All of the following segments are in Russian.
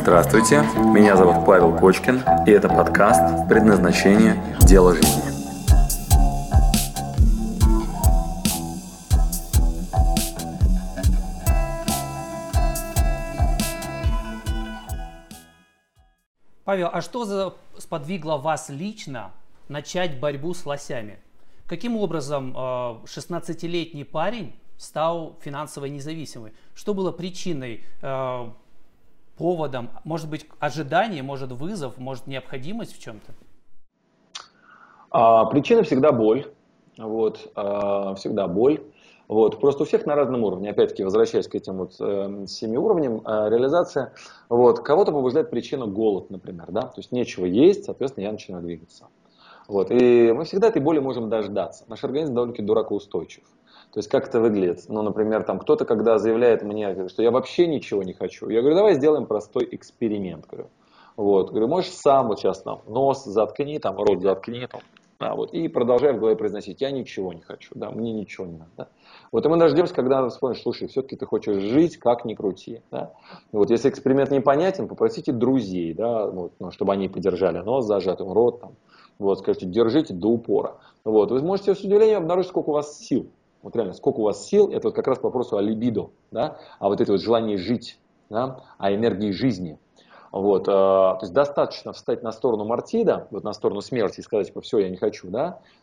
Здравствуйте, меня зовут Павел Кочкин, и это подкаст «Предназначение – дело жизни». Павел, а что сподвигло вас лично начать борьбу с лосями? Каким образом 16-летний парень стал финансово независимым? Что было причиной, поводом? Может быть, ожидание, может, вызов, может, необходимость в чем-то? Причина всегда боль. Просто у всех на разном уровне. Опять-таки, возвращаясь к этим 7 уровням реализации, кого-то побуждает причина голод, например, да, то есть нечего есть, соответственно, я начинаю двигаться. И мы всегда этой боли можем дождаться. Наш организм довольно-таки дуракоустойчив. То есть как это выглядит? Например, кто-то, когда заявляет мне, что я вообще ничего не хочу, я говорю, давай сделаем простой эксперимент. Говорю, можешь сам сейчас нос заткни, рот заткни, и продолжаю в голове произносить, я ничего не хочу, мне ничего не надо. И мы дождемся, когда она вспомнит, слушай, все-таки ты хочешь жить, как ни крути. Если эксперимент непонятен, попросите друзей, чтобы они подержали нос зажатым, рот, скажите, держите до упора. Вы можете с удивлением обнаружить, сколько у вас сил. Реально, сколько у вас сил, это как раз по вопросу о либидо, желание жить, о энергии жизни. То есть достаточно встать на сторону мартида, на сторону смерти и сказать, все, я не хочу, и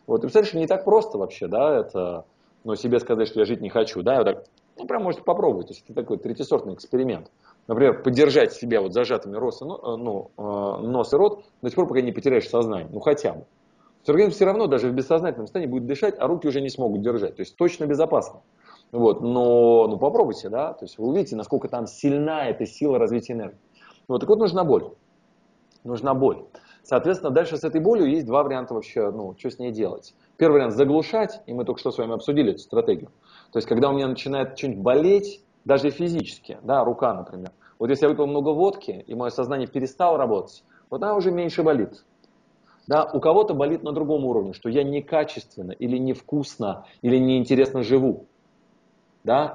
представляешь, не так просто вообще, себе сказать, что я жить не хочу, прям можете попробовать, то есть это такой третьесортный эксперимент. Например, поддержать себя зажатыми нос и рот до тех пор, пока не потеряешь сознание, хотя бы. Организм все равно даже в бессознательном состоянии будет дышать, а руки уже не смогут держать. То есть точно безопасно. Но попробуйте, То есть вы увидите, насколько там сильна эта сила развития энергии. Нужна боль. Соответственно, дальше с этой болью есть два варианта вообще, что с ней делать. Первый вариант – заглушать, и мы только что с вами обсудили эту стратегию. То есть, когда у меня начинает что-нибудь болеть, даже физически, рука, например. Если я выпил много водки, и мое сознание перестало работать, она уже меньше болит. У кого-то болит на другом уровне, что я некачественно или невкусно, или неинтересно живу.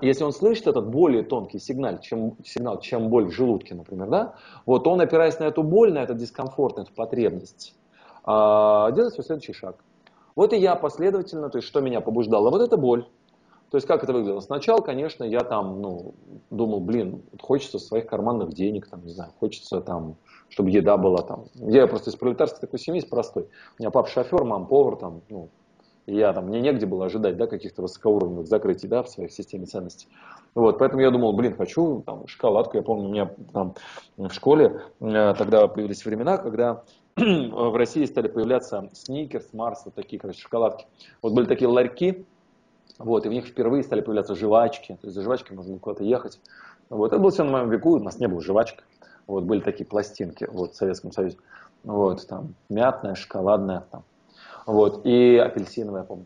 Если он слышит этот более тонкий сигнал, чем боль в желудке, например, он, опираясь на эту боль, на этот дискомфорт, на эту потребность, делает свой следующий шаг. И я последовательно, то есть что меня побуждало, это боль. То есть как это выглядело? Сначала, конечно, я думал, хочется своих карманных денег, хочется чтобы еда была . Я просто из пролетарской такой семьи, из простой. У меня папа шофер, мама повар, мне негде было ожидать, каких-то высокоуровневых закрытий, в своей системе ценностей. Поэтому я думал, хочу шоколадку. Я помню, у меня в школе тогда появились времена, когда в России стали появляться Сникерс, Марс, такие, шоколадки. Были такие ларьки, и в них впервые стали появляться жвачки. То есть за жвачкой нужно куда-то ехать. Это было все на моем веку, у нас не было жвачек. Были такие пластинки в Советском Союзе. Мятная, шоколадная, и апельсиновая, я помню.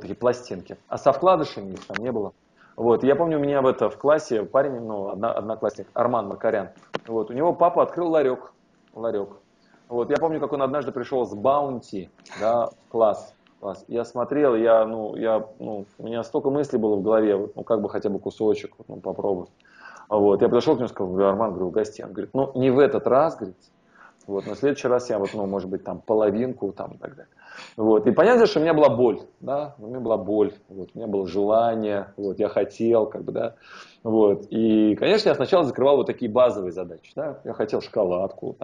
Такие пластинки. А со вкладышами их не было. Я помню, у меня в классе парень, одноклассник, Арман Макарян. У него папа открыл ларек. Я помню, как он однажды пришел с Bounty, в класс. Я смотрел, у меня столько мыслей было в голове, как бы хотя бы кусочек попробовать. Я подошел к нему и сказал, Арман, угости. Он говорит, не в этот раз, но в следующий раз я, может быть, половинку, и так далее. И понятно, что у меня была боль, у меня была боль, у меня было желание, я хотел, И, конечно, я сначала закрывал такие базовые задачи, я хотел шоколадку,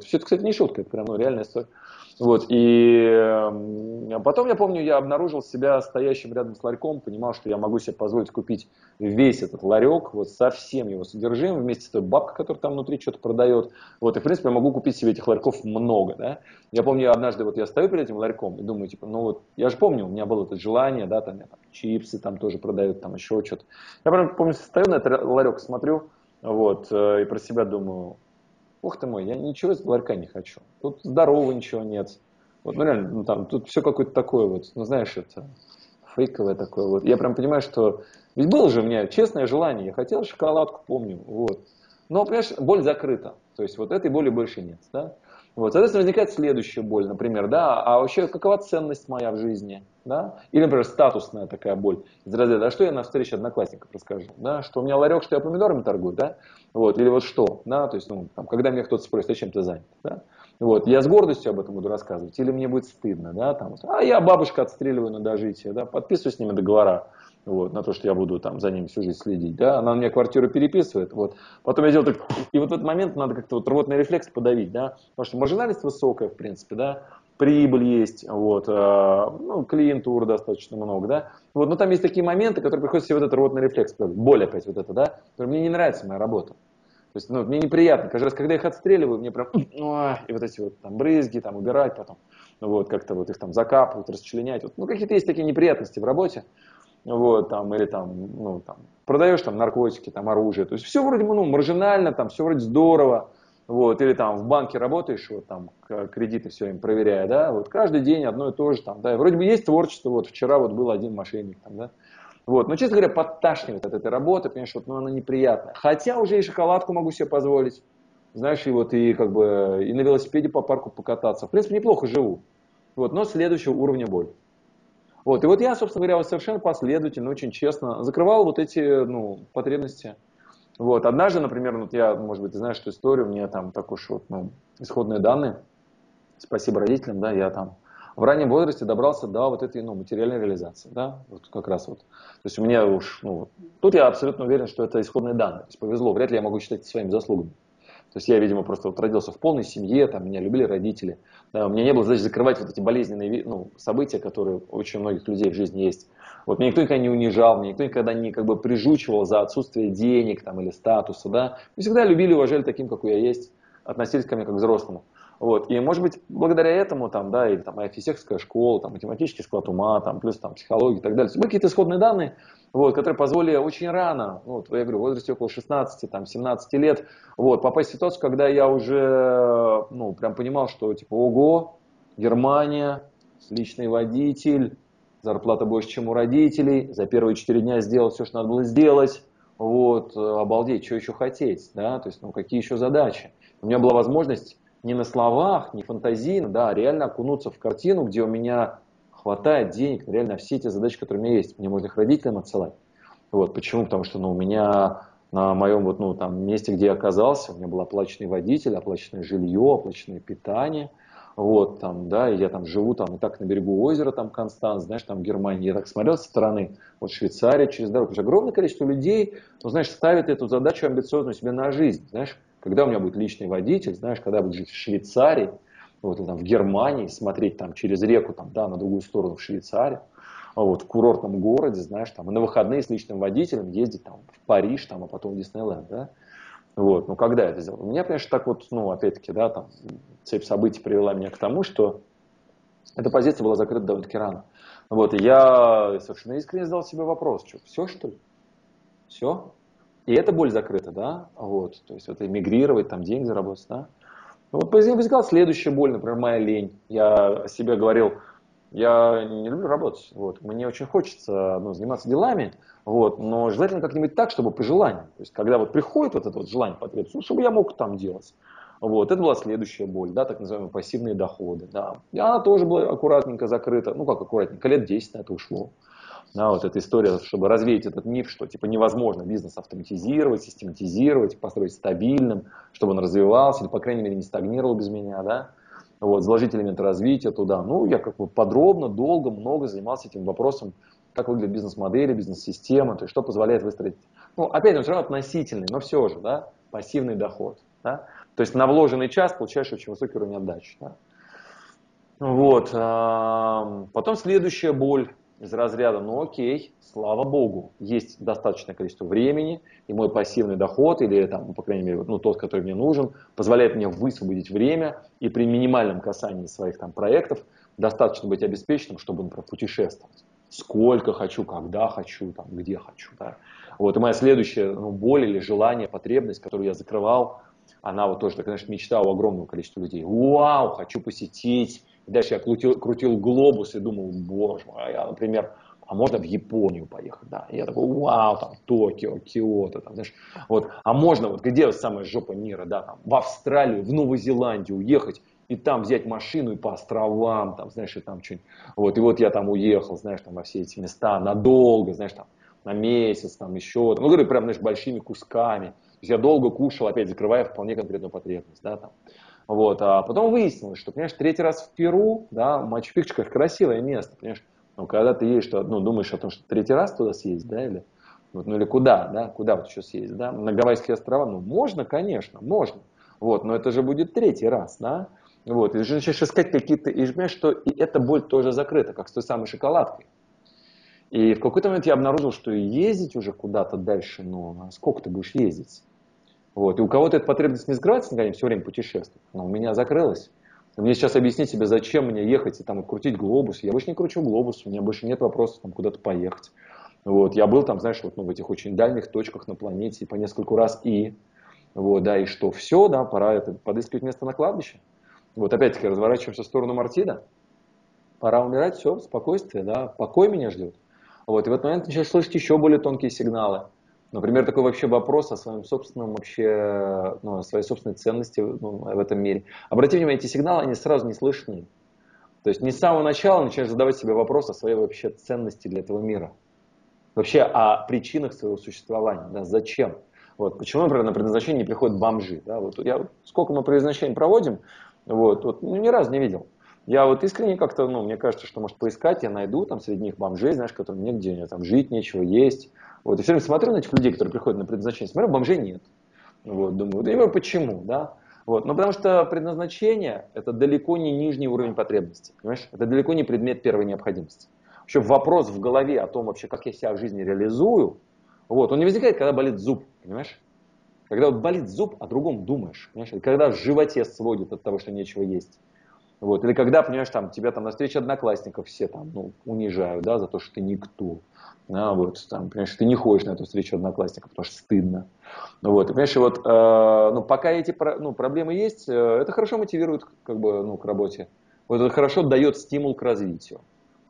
Все это, кстати, не шутка, это прям, реальная история. И потом, я помню, я обнаружил себя стоящим рядом с ларьком, понимал, что я могу себе позволить купить весь этот ларек, со всем его содержимым, вместе с той бабкой, которая там внутри что-то продает. И, в принципе, я могу купить себе этих ларьков много, Я помню, однажды я стою перед этим ларьком и думаю, я же помню, у меня было это желание, чипсы тоже продают, еще что-то. Я прям помню, стою на этот ларек, смотрю, и про себя думаю, ух ты мой, я ничего из ларька не хочу. Тут здорового ничего нет. Реально, тут все какое-то такое, знаешь, это фейковое такое. Я прям понимаю, что ведь было же у меня честное желание, я хотел шоколадку, помню. Но, понимаешь, боль закрыта. То есть этой боли больше нет. Вот, соответственно, возникает следующая боль, например, да, а вообще какова ценность моя в жизни, да, или, например, статусная такая боль из разряда, а что я на встрече одноклассников расскажу, да, что у меня ларек, что я помидорами торгую, да, вот, или вот что, да, то есть, ну, там, когда меня кто-то спросит, а чем ты занят, да, вот, я с гордостью об этом буду рассказывать, или мне будет стыдно, да, там, а я бабушка отстреливаю на дожитие, да, подписываю с ними договора, вот, на то, что я буду там за ним всю жизнь следить, да, она мне квартиру переписывает, вот, потом я делаю так, и вот в этот момент надо как-то вот рвотный рефлекс подавить, да, потому что маржинальность высокая, в принципе, да, прибыль есть, вот, ну, клиентур достаточно много, да, вот, но там есть такие моменты, которые приходится себе вот этот рвотный рефлекс подавить, боль опять вот эта, да, мне не нравится моя работа, то есть, ну, мне неприятно, каждый раз, когда я их отстреливаю, мне прям, и вот эти вот там брызги, там, убирать потом, вот, как-то вот их там закапывать, расчленять, вот, ну, какие-то есть такие неприятности в работе. Вот, там, или там, ну, там, продаешь там наркотики, там, оружие, то есть все вроде бы, ну, маржинально, там, все вроде здорово, вот, или там в банке работаешь, вот, там, кредиты все им проверяя, да, вот, каждый день одно и то же, там, да, и вроде бы есть творчество, вот, вчера вот был один мошенник, там, да, вот, но, честно говоря, подташнивает от этой работы, понимаешь, вот, ну, она неприятная, хотя уже и шоколадку могу себе позволить, знаешь, и вот, и как бы, и на велосипеде по парку покататься, в принципе, неплохо живу, вот, но следующего уровня боль. Вот, и вот я, собственно говоря, совершенно последовательно, очень честно закрывал вот эти, ну, потребности. Вот, однажды, например, вот я, может быть, ты знаешь эту историю, у меня там так уж вот, ну, исходные данные, спасибо родителям, да, я там в раннем возрасте добрался до вот этой, ну, материальной реализации, да, вот как раз вот. То есть у меня уж, ну, тут я абсолютно уверен, что это исходные данные, то есть повезло, вряд ли я могу считать своими заслугами. То есть я, видимо, просто вот родился в полной семье, там, меня любили родители. Да, у меня не было задачи закрывать вот эти болезненные, ну, события, которые у очень многих людей в жизни есть. Вот меня никто никогда не унижал, меня никто никогда не как бы прижучивал за отсутствие денег там, или статуса. Да. Меня всегда любили, уважали таким, какой я есть, относились ко мне как к взрослому. Вот. И, может быть, благодаря этому, там, да, или там, моя физтеховская школа, там, математический склад ума, там, плюс там, психология и так далее. Были какие-то исходные данные, вот, которые позволили очень рано, вот, я говорю, в возрасте около 16-17 лет, вот, попасть в ситуацию, когда я уже, ну, прям понимал, что, типа, ого, Германия, личный водитель, зарплата больше, чем у родителей, за первые 4 дня сделал все, что надо было сделать, вот, обалдеть, что еще хотеть, да, то есть, ну, какие еще задачи. У меня была возможность не на словах, не фантазийно, да, реально окунуться в картину, где у меня хватает денег реально на все те задачи, которые у меня есть. Мне можно их родителям отсылать. Вот. Почему? Потому что, ну, у меня на моем вот, ну, там, месте, где я оказался, у меня был оплаченный водитель, оплаченное жилье, оплаченное питание. Вот, там, да, и я там живу там, и так на берегу озера, там, Констанц, знаешь, там, Германия. Я так смотрел со стороны, вот Швейцария через дорогу. Потому что огромное количество людей, ну, знаешь, ставит эту задачу амбициозную себе на жизнь, знаешь. Когда у меня будет личный водитель, знаешь, когда я буду жить в Швейцарии, вот, или, там, в Германии, смотреть там, через реку там, да, на другую сторону в Швейцарии, вот, в курортном городе, знаешь, там, и на выходные с личным водителем ездить там, в Париж, там, а потом в Диснейленд. Да? Вот, ну, когда я это сделал? У меня, конечно, так вот, ну, опять-таки, да, там, цепь событий привела меня к тому, что эта позиция была закрыта довольно-таки рано. Вот, и я совершенно искренне задал себе вопрос, что, все, что ли? Все? И эта боль закрыта, да, вот, то есть вот эмигрировать, там, деньги заработать, да. Вот возникла следующая боль, например, моя лень. Я себе говорил, я не люблю работать, вот, мне очень хочется, ну, заниматься делами, вот, но желательно как-нибудь так, чтобы по желанию, то есть когда вот приходит вот это вот желание, потребность, ну, чтобы я мог там делать. Вот, это была следующая боль, да, так называемые пассивные доходы, да. И она тоже была аккуратненько закрыта, ну, как аккуратненько, лет 10 на это ушло. Да, вот эта история, чтобы развеять этот миф, что типа невозможно бизнес автоматизировать, систематизировать, построить стабильным, чтобы он развивался, или, по крайней мере, не стагнировал без меня, да, вот, заложить элемент развития туда. Ну, я как бы подробно, долго, много занимался этим вопросом, как выглядит бизнес-модель, бизнес-система, то есть, что позволяет выстроить, ну, опять же, он все равно относительный, но все же, да, пассивный доход, да, то есть на вложенный час получаешь очень высокий уровень отдачи, да. Вот, потом следующая боль. Из разряда, ну окей, слава богу, есть достаточное количество времени, и мой пассивный доход, или там, по крайней мере, ну, тот, который мне нужен, позволяет мне высвободить время, и при минимальном касании своих там проектов достаточно быть обеспеченным, чтобы, например, путешествовать. Сколько хочу, когда хочу, там, где хочу. Да. Вот, и моя следующая, ну, боль или желание, потребность, которую я закрывал, она вот тоже, конечно, мечта у огромного количества людей. Вау, хочу посетить. И дальше я крутил глобус и думал, боже мой, а я, например, а можно в Японию поехать, да? И я такой, вау, там Токио, Киото, там, знаешь, вот, а можно вот где самая жопа мира, да, там, в Австралию, в Новую Зеландию уехать и там взять машину и по островам, там, знаешь, и там что-нибудь. Вот, и вот я там уехал, знаешь, там во все эти места надолго, знаешь, там, на месяц, там, еще. Ну, говорю, прям, знаешь, большими кусками. То есть я долго кушал, опять закрывая вполне конкретную потребность, да, там. Вот, а потом выяснилось, что, понимаешь, третий раз в Перу, да, Мачу-Пикчу, как красивое место, понимаешь, но когда ты едешь, ну, думаешь о том, что третий раз туда съездить, да, или, вот, ну, или куда, да, куда вот еще съездить, да, на Гавайские острова, ну, можно, конечно, можно, вот, но это же будет третий раз, да, вот, и ты же начинаешь искать какие-то, и понимаешь, что и эта боль тоже закрыта, как с той самой шоколадкой. И в какой-то момент я обнаружил, что ездить уже куда-то дальше, ну, сколько ты будешь ездить? Вот. И у кого-то эта потребность не сгрывается, конечно, все время путешествовать, но у меня закрылась. Мне сейчас объяснить себе, зачем мне ехать и там крутить глобус. Я больше не кручу глобус, у меня больше нет вопросов там, куда-то поехать. Вот. Я был там, знаешь, вот, ну, в этих очень дальних точках на планете по нескольку раз и, вот, да, и что все, да, пора это, подыскивать место на кладбище. Вот опять-таки разворачиваемся в сторону Мартида. Пора умирать, все, спокойствие, да, покой меня ждет. Вот. И в этот момент начинаешь слышать еще более тонкие сигналы. Например, такой вообще вопрос о своем собственном вообще, ну, о своей собственной ценности, ну, в этом мире. Обратите внимание, эти сигналы, они сразу не слышны. То есть не с самого начала начинаешь задавать себе вопрос о своей вообще ценности для этого мира. Вообще о причинах своего существования, да, зачем. Вот. Почему, например, на предназначение не приходят бомжи. Да? Вот я, сколько мы предназначений проводим, вот, вот, ну, ни разу не видел. Я вот искренне как-то, ну, мне кажется, что, может, поискать, я найду там среди них бомжей, знаешь, которым негде, у него там жить нечего, есть. Вот, и все время смотрю на этих людей, которые приходят на предназначение, смотрю, бомжей нет. Вот, думаю, да, и почему, да? Вот, ну, потому что предназначение – это далеко не нижний уровень потребности, понимаешь? Это далеко не предмет первой необходимости. Вообще вопрос в голове о том, вообще, как я себя в жизни реализую, вот, он не возникает, когда болит зуб, понимаешь? Когда вот болит зуб, о другом думаешь, понимаешь? И когда в животе сводит от того, что нечего есть. Вот. Или когда, понимаешь, там, тебя там на встрече одноклассников все там, ну, унижают, да, за то, что ты никто. Да, вот, там, понимаешь, ты не ходишь на эту встречу одноклассников, потому что стыдно. Вот. И, понимаешь, вот, ну, пока эти, ну, проблемы есть, это хорошо мотивирует, как бы, ну, к работе. Вот это хорошо дает стимул к развитию.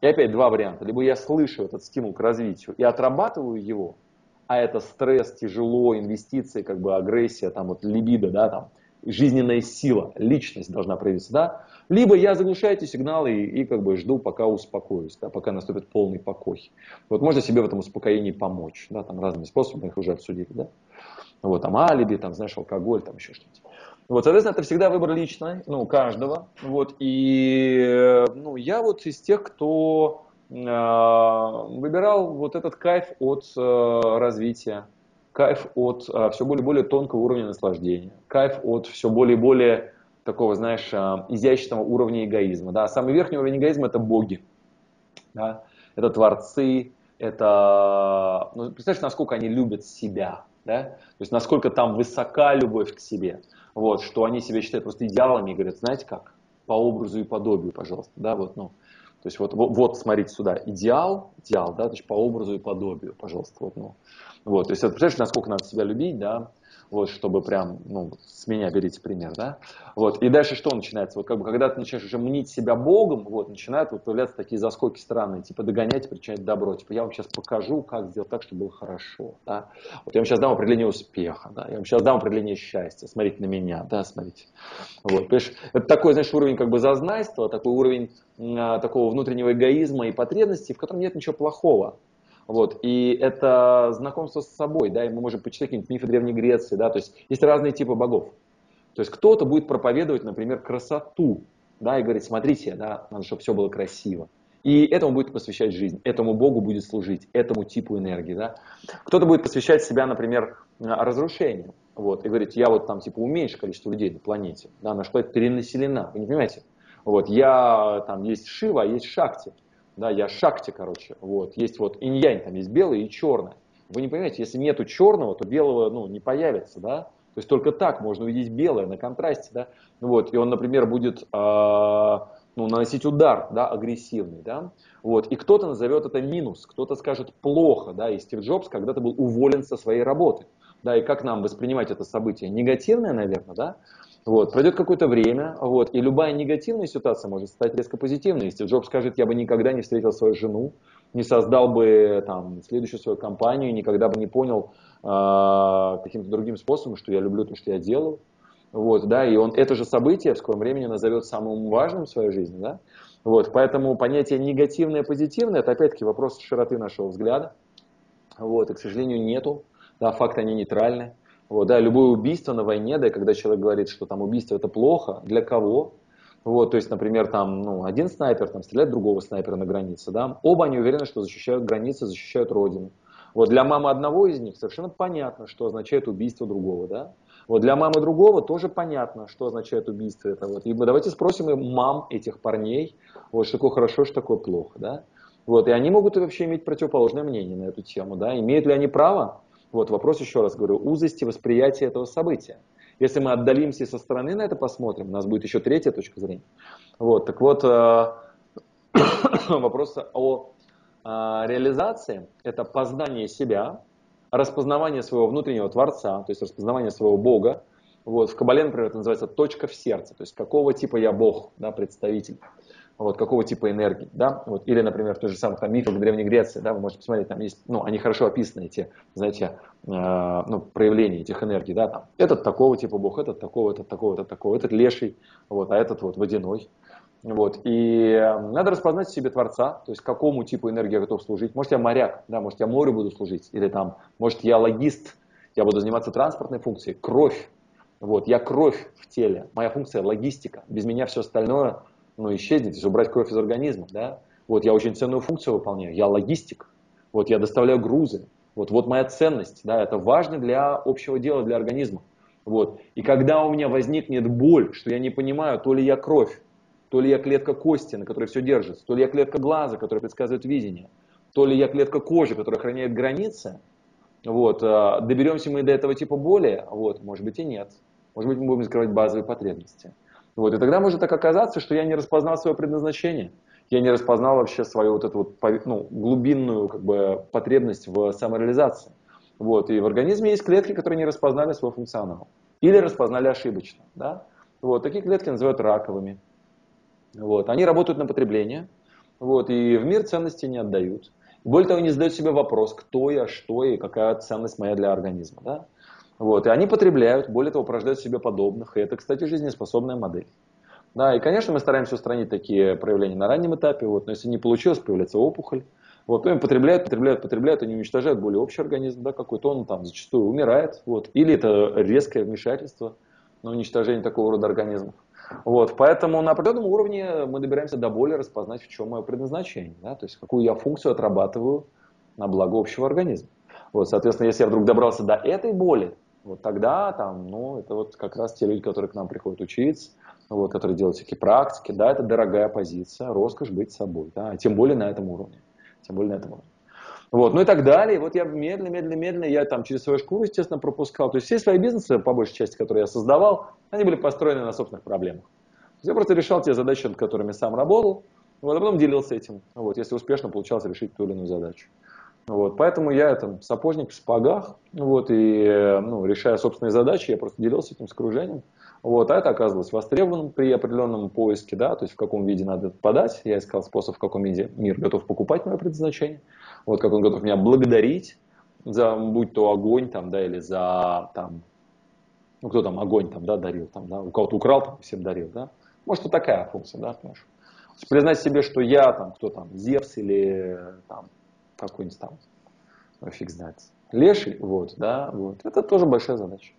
И опять два варианта. Либо я слышу этот стимул к развитию и отрабатываю его, а это стресс, тяжело, инвестиции, как бы агрессия, там, вот, либидо, да, там, жизненная сила, личность должна проявиться, да? Либо я заглушаю эти сигналы и как бы жду, пока успокоюсь, да, пока наступит полный покой. Вот можно себе в этом успокоении помочь, да, там разными способами, их уже обсудили, да? Вот, там алиби, там, знаешь, алкоголь, там еще что-то. Вот, соответственно, это всегда выбор личный, ну, каждого, вот, и, ну, я вот из тех, кто выбирал вот этот кайф от развития, кайф от все более и более тонкого уровня наслаждения, кайф от все более и более такого, знаешь, изящного уровня эгоизма. Да? Самый верхний уровень эгоизма – это боги, да? Это творцы, это… Ну, представляешь, насколько они любят себя, да? То есть насколько там высока любовь к себе, вот, что они себя считают просто идеалами и говорят, знаете как, по образу и подобию, пожалуйста, да, вот, ну. То есть вот, вот смотрите сюда, идеал, идеал, да, то есть по образу и подобию, пожалуйста, вот, ну. Вот, то есть, представляешь, насколько надо себя любить, да, вот, чтобы прям, ну, с меня берите пример, да, вот, и дальше что начинается, вот, как бы, когда ты начинаешь уже мнить себя Богом, вот, начинают вот появляться такие заскоки странные, типа, догонять и причинять добро, типа, я вам сейчас покажу, как сделать так, чтобы было хорошо, да, вот, я вам сейчас дам определение успеха, да, я вам сейчас дам определение счастья, смотрите на меня, да, смотрите, вот, понимаешь, это такой, знаешь, уровень, как бы, зазнайства, такой уровень такого внутреннего эгоизма и потребностей, в котором нет ничего плохого. Вот, и это знакомство с собой, да, и мы можем почитать какие-нибудь мифы Древней Греции, да, то есть есть разные типы богов. То есть кто-то будет проповедовать, например, красоту, да, и говорить, смотрите, да, надо, чтобы все было красиво. И этому будет посвящать жизнь, этому богу будет служить, этому типу энергии, да. Кто-то будет посвящать себя, например, разрушению, вот, и говорить, я вот там, типа, уменьшу количество людей на планете, да, наша планета перенаселена, вы не понимаете? Вот, я, там, есть Шива, есть Шакти. Да, я Шакти, короче, вот, есть вот инь-янь, там есть белое и черное. Вы не понимаете, если нету черного, то белого, ну, не появится, да, то есть только так можно увидеть белое на контрасте, да, вот, и он, например, будет, ну, наносить удар, да, агрессивный, да, вот, и кто-то назовет это минус, кто-то скажет плохо, да, и Стив Джобс когда-то был уволен со своей работы, да, и как нам воспринимать это событие? Негативное, наверное, да. Вот, пройдет какое-то время, вот, и любая негативная ситуация может стать резко позитивной. Если Джобс скажет, я бы никогда не встретил свою жену, не создал бы там, следующую свою компанию, никогда бы не понял каким-то другим способом, что я люблю то, что я делаю. Вот, да, и он это же событие в скором времени назовет самым важным в своей жизни, да? Вот, поэтому понятие негативное и позитивное – это опять-таки вопрос широты нашего взгляда. Вот, и, к сожалению, нету, да, факты они нейтральны. Вот, да, любое убийство на войне, да, когда человек говорит, что там убийство – это плохо, для кого? Вот, то есть, например, там, ну, один снайпер там, стреляет другого снайпера на границе, да? Оба они уверены, что защищают границы, защищают родину. Вот для мамы одного из них совершенно понятно, что означает убийство другого, да? Вот для мамы другого тоже понятно, что означает убийство этого. Вот. И мы давайте спросим мам этих парней, вот, что такое хорошо, что такое плохо, да? Вот. И они могут вообще иметь противоположное мнение на эту тему, да? Имеют ли они право? Вот вопрос, еще раз говорю, узости восприятия этого события. Если мы отдалимся и со стороны на это посмотрим, у нас будет еще третья точка зрения. Вот. Так вот, вопрос о реализации – это познание себя, распознавание своего внутреннего Творца, то есть распознавание своего Бога. Вот, в Кабале, например, это называется точка в сердце, то есть какого типа я Бог, да, представитель, вот, какого типа энергии. Да, вот, или, например, в той же самой мифах Древней Греции, да, вы можете посмотреть, там есть, ну, они хорошо описаны, эти, знаете, ну, проявления этих энергий. Да, там, этот такого типа Бог, этот такого, этот такого, этот такого, этот леший, вот, а этот вот водяной. Вот, и надо распознать в себе Творца, то есть какому типу энергии я готов служить. Может, я моряк, да, может, я морю буду служить, или там, может, я логист, я буду заниматься транспортной функцией, кровь, вот, я кровь в теле, моя функция логистика, без меня все остальное, ну, исчезнет, если убрать кровь из организма, да, вот, я очень ценную функцию выполняю, я логистик, вот, я доставляю грузы, вот, вот моя ценность, да, это важно для общего дела, для организма, вот, и когда у меня возникнет боль, что я не понимаю, то ли я кровь, то ли я клетка кости, на которой все держится, то ли я клетка глаза, которая предсказывает видение, то ли я клетка кожи, которая охраняет границы. Вот, доберемся мы до этого типа боли, вот, может быть и нет. Может быть мы будем закрывать базовые потребности. Вот, и тогда может так оказаться, что я не распознал свое предназначение, я не распознал вообще свою вот эту вот, ну, глубинную как бы, потребность в самореализации. Вот, и в организме есть клетки, которые не распознали свой функционал или распознали ошибочно. Да? Вот, такие клетки называют раковыми. Вот. Они работают на потребление, вот, и в мир ценности не отдают. Более того, они задают себе вопрос, кто я, что я и какая ценность моя для организма. Да? Вот, и они потребляют, более того, порождают себе подобных. И это, кстати, жизнеспособная модель. Да, и, конечно, мы стараемся устранить такие проявления на раннем этапе. Вот, но если не получилось, появляется опухоль. Вот, им потребляют, они уничтожают более общий организм, да, какой-то он там зачастую умирает. Вот, или это резкое вмешательство на уничтожение такого рода организмов. Вот, поэтому на определенном уровне мы добираемся до боли распознать, в чем мое предназначение, да, то есть какую я функцию отрабатываю на благо общего организма. Вот, соответственно, если я вдруг добрался до этой боли, вот тогда там, ну, это вот как раз те люди, которые к нам приходят учиться, вот, которые делают всякие практики, да, это дорогая позиция, роскошь быть собой, да, тем более на этом уровне, тем более на этом уровне. Вот, ну и так далее. Вот я медленно, я там через свою шкуру, естественно, пропускал. То есть все свои бизнесы, по большей части, которые я создавал, они были построены на собственных проблемах. Я просто решал те задачи, над которыми сам работал, вот, а потом делился этим, вот, если успешно получалось решить ту или иную задачу. Вот, поэтому я там сапожник в сапогах, вот, и, ну, решая собственные задачи, я просто делился этим с окружением. Вот, а это оказывалось востребованным при определенном поиске, да, то есть в каком виде надо это подать. Я искал способ, в каком виде мир готов покупать мое предназначение, вот, как он готов меня благодарить за, будь то огонь, там, да, или за, там, ну, кто там огонь, там, да, дарил, там, да, у кого-то украл, там, всем дарил, да. Может, вот такая функция, да, понимаешь. Признать себе, что я, там, кто там, Зевс или, там, какой-нибудь там, фиг знает, леший, вот, да, вот, это тоже большая задача.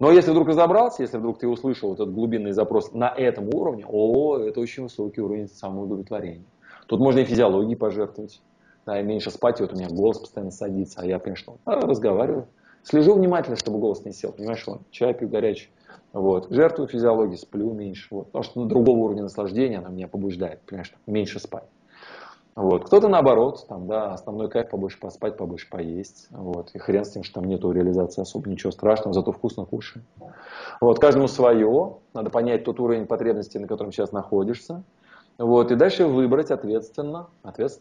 Но если вдруг разобрался, если вдруг ты услышал этот глубинный запрос на этом уровне, о, это очень высокий уровень самоудовлетворения. Тут можно и физиологии пожертвовать, да, и меньше спать, и вот у меня голос постоянно садится, а я, конечно, разговариваю. Слежу внимательно, чтобы голос не сел, понимаешь, он чай пью горячий, вот, жертвую физиологии, сплю меньше, вот, потому что на другого уровня наслаждения она меня побуждает, понимаешь, меньше спать. Вот. Кто-то наоборот, там, да, основной кайф побольше поспать, побольше поесть. Вот. И хрен с тем, что там нету реализации особо, ничего страшного, зато вкусно кушаем. Вот. Каждому свое, надо понять тот уровень потребностей, на котором сейчас находишься. Вот. И дальше выбрать ответственно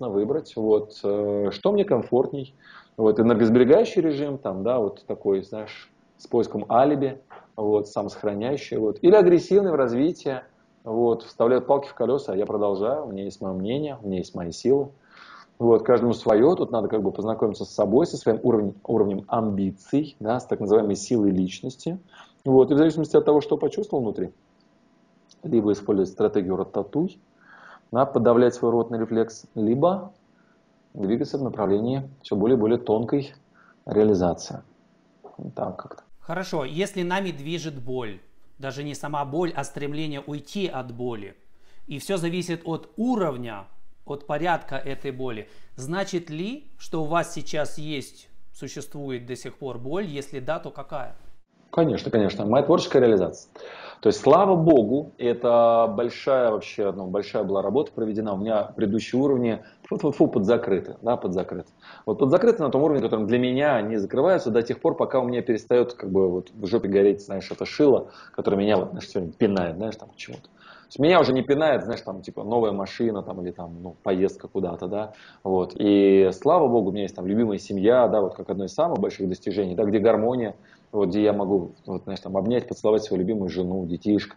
выбрать, вот, что мне комфортней. Вот. Энергосберегающий режим, там, да, вот такой, знаешь, с поиском алиби, вот, самосохраняющий. Вот. Или агрессивный в развитии. Вот, вставляют палки в колеса, а я продолжаю, у меня есть мое мнение, у меня есть мои силы. Вот, каждому свое, тут надо как бы познакомиться с собой, со своим уровнем амбиций, да, с так называемой силой личности. Вот. И в зависимости от того, что почувствовал внутри, либо использовать стратегию рататуй, подавлять свой ротный рефлекс, либо двигаться в направлении все более и более тонкой реализации. Так как-то. Хорошо, если нами движет боль, даже не сама боль, а стремление уйти от боли, и все зависит от уровня, от порядка этой боли, значит ли, что у вас сейчас есть, существует до сих пор боль? Если да, то какая? Конечно, конечно. Моя творческая реализация. То есть, слава богу, это большая вообще, большая была работа проведена. У меня предыдущие уровни подзакрыты, подзакрыты. Вот подзакрыты на том уровне, которым для меня они закрываются до тех пор, пока у меня перестает в жопе гореть, это шило, которое меня сегодня пинает, чего-то. То есть меня уже не пинает, новая машина или поездка куда-то, вот. И слава богу, у меня есть любимая семья, как одно из самых больших достижений, где гармония, где я могу, обнять, поцеловать свою любимую жену, детишек,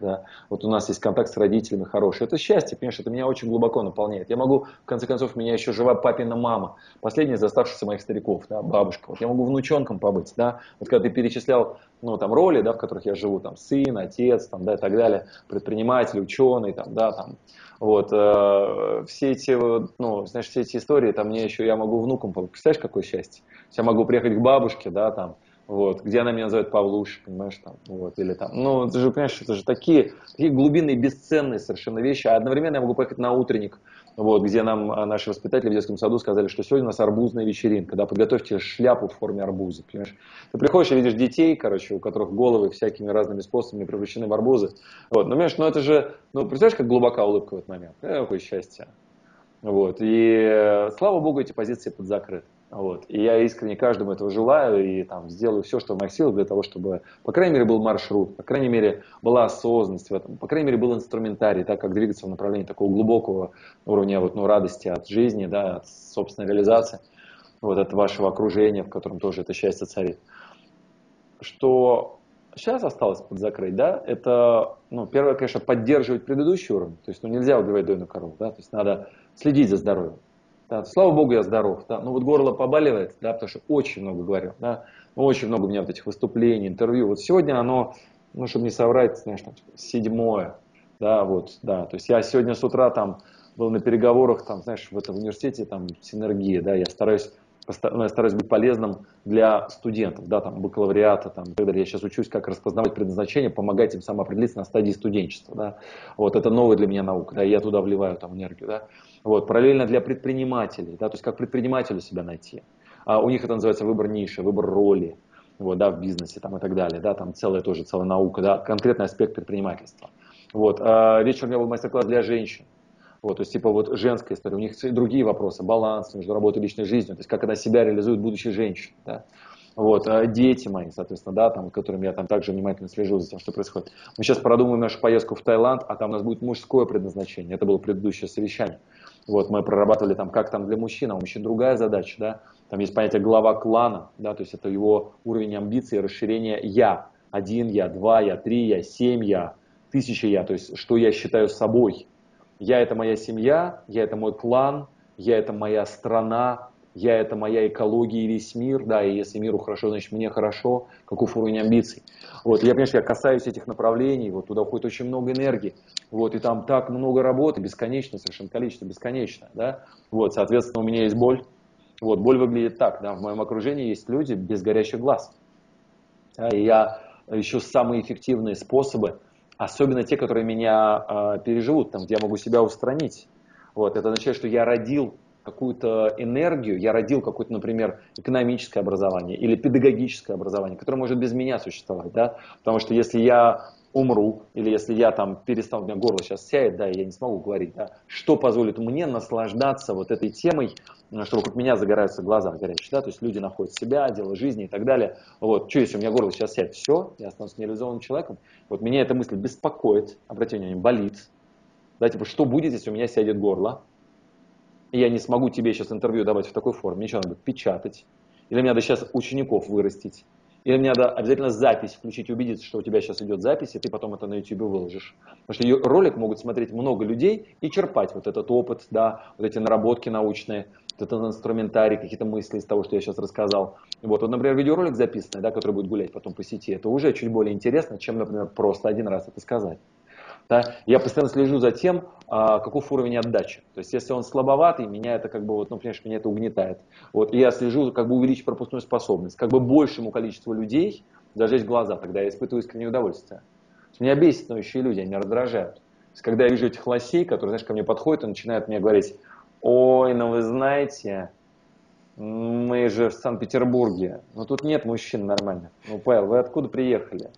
у нас есть контакт с родителями хороший. Это счастье, понимаешь, это меня очень глубоко наполняет. Я могу, в конце концов, меня еще жива папина мама, последняя из оставшихся моих стариков, бабушка. Я могу внученком побыть, когда ты перечислял, роли, в которых я живу, сын, отец, и так далее, предприниматель, ученый, все эти, все эти истории, мне еще, я могу внукам побыть. Представляешь, какое счастье? Я могу приехать к бабушке, где она меня называет Павлуш, понимаешь, ты же понимаешь, это же такие глубинные, бесценные совершенно вещи, а одновременно я могу поехать на утренник, где нам наши воспитатели в детском саду сказали, что сегодня у нас арбузная вечеринка, подготовьте шляпу в форме арбуза, понимаешь, ты приходишь и видишь детей, у которых головы всякими разными способами превращены в арбузы, понимаешь, это же, представляешь, как глубока улыбка в этот момент, какое счастье, и слава богу, эти позиции подзакрыты. И я искренне каждому этого желаю и сделаю все, что в моих силах для того, чтобы, по крайней мере, был маршрут, по крайней мере, была осознанность в этом, по крайней мере, был инструментарий, так как двигаться в направлении такого глубокого уровня радости от жизни, от собственной реализации, от вашего окружения, в котором тоже это счастье царит. Что сейчас осталось подзакрыть, это, первое, конечно, поддерживать предыдущий уровень, то есть, нельзя убивать дойную корову, то есть, надо следить за здоровьем. Слава богу, я здоров. Горло побаливает, потому что очень много говорю. Очень много у меня этих выступлений, интервью. Сегодня оно, чтобы не соврать, седьмое. То есть я сегодня с утра был на переговорах, в университете Синергии. Я стараюсь быть полезным для студентов, бакалавриата, и так далее. Я сейчас учусь, как распознавать предназначение, помогать им самоопределиться на стадии студенчества. Это новая для меня наука, я туда вливаю энергию. Параллельно для предпринимателей, то есть как предпринимателю себя найти. У них это называется выбор ниши, выбор роли в бизнесе и так далее. Целая наука, конкретный аспект предпринимательства. Вечером у меня был мастер-класс для женщин. То есть, женская история, у них другие вопросы, баланс между работой и личной жизнью, то есть, как она себя реализует, будучи женщиной, дети мои, соответственно, которым я также внимательно слежу за тем, что происходит. Мы сейчас продумываем нашу поездку в Таиланд, а там у нас будет мужское предназначение, это было предыдущее совещание. Мы прорабатывали как для мужчин, а у мужчин другая задача, там есть понятие глава клана, то есть, это его уровень амбиций, расширение «я», один «я», два «я», три «я», семь «я», тысяча «я», то есть, что я считаю собой. Я – это моя семья, я – это мой клан, я – это моя страна, я – это моя экология и весь мир. И если миру хорошо, значит, мне хорошо. Каков уровень амбиций? Я, конечно, касаюсь этих направлений, туда уходит очень много энергии. И там так много работы, бесконечно, совершенно количество, бесконечно. Соответственно, у меня есть боль. Боль выглядит так. В моем окружении есть люди без горящих глаз. И я ищу самые эффективные способы, особенно те, которые меня переживут, где я могу себя устранить. Это означает, что я родил какую-то энергию, я родил какое-то, например, экономическое образование или педагогическое образование, которое может без меня существовать. Потому что если я умру, или если я перестану, у меня горло сейчас сядет, и я не смогу говорить, что позволит мне наслаждаться этой темой, что вокруг меня загораются глаза горячие, то есть люди находят себя, дело жизни и так далее. Что если у меня горло сейчас сядет? Все, я останусь нереализованным человеком. Меня эта мысль беспокоит, обратите внимание, болит. Что будет, если у меня сядет горло? И я не смогу тебе сейчас интервью давать в такой форме, ничего, надо печатать. Или мне надо сейчас учеников вырастить. Или мне надо обязательно запись включить, убедиться, что у тебя сейчас идет запись, и ты потом это на YouTube выложишь. Потому что ее ролик могут смотреть много людей и черпать этот опыт, эти наработки научные, этот инструментарий, какие-то мысли из того, что я сейчас рассказал. Вот, например, видеоролик записанный, да, который будет гулять потом по сети, это уже чуть более интересно, чем, например, просто один раз это сказать. Да? Я постоянно слежу за тем, каков уровень отдачи. То есть, если он слабоватый, меня это как бы, вот, ну, понимаешь, меня это угнетает. Вот, и я слежу, как бы увеличить пропускную способность, как бы большему количеству людей зажечь глаза, тогда я испытываю искреннее удовольствие. Меня бесит ноющие люди, они раздражают. То есть, когда я вижу этих лосей, которые, знаешь, ко мне подходят и начинают мне говорить: «Ой, ну вы знаете, мы же в Санкт-Петербурге, но тут нет мужчин нормальных». Ну, Павел, вы откуда приехали?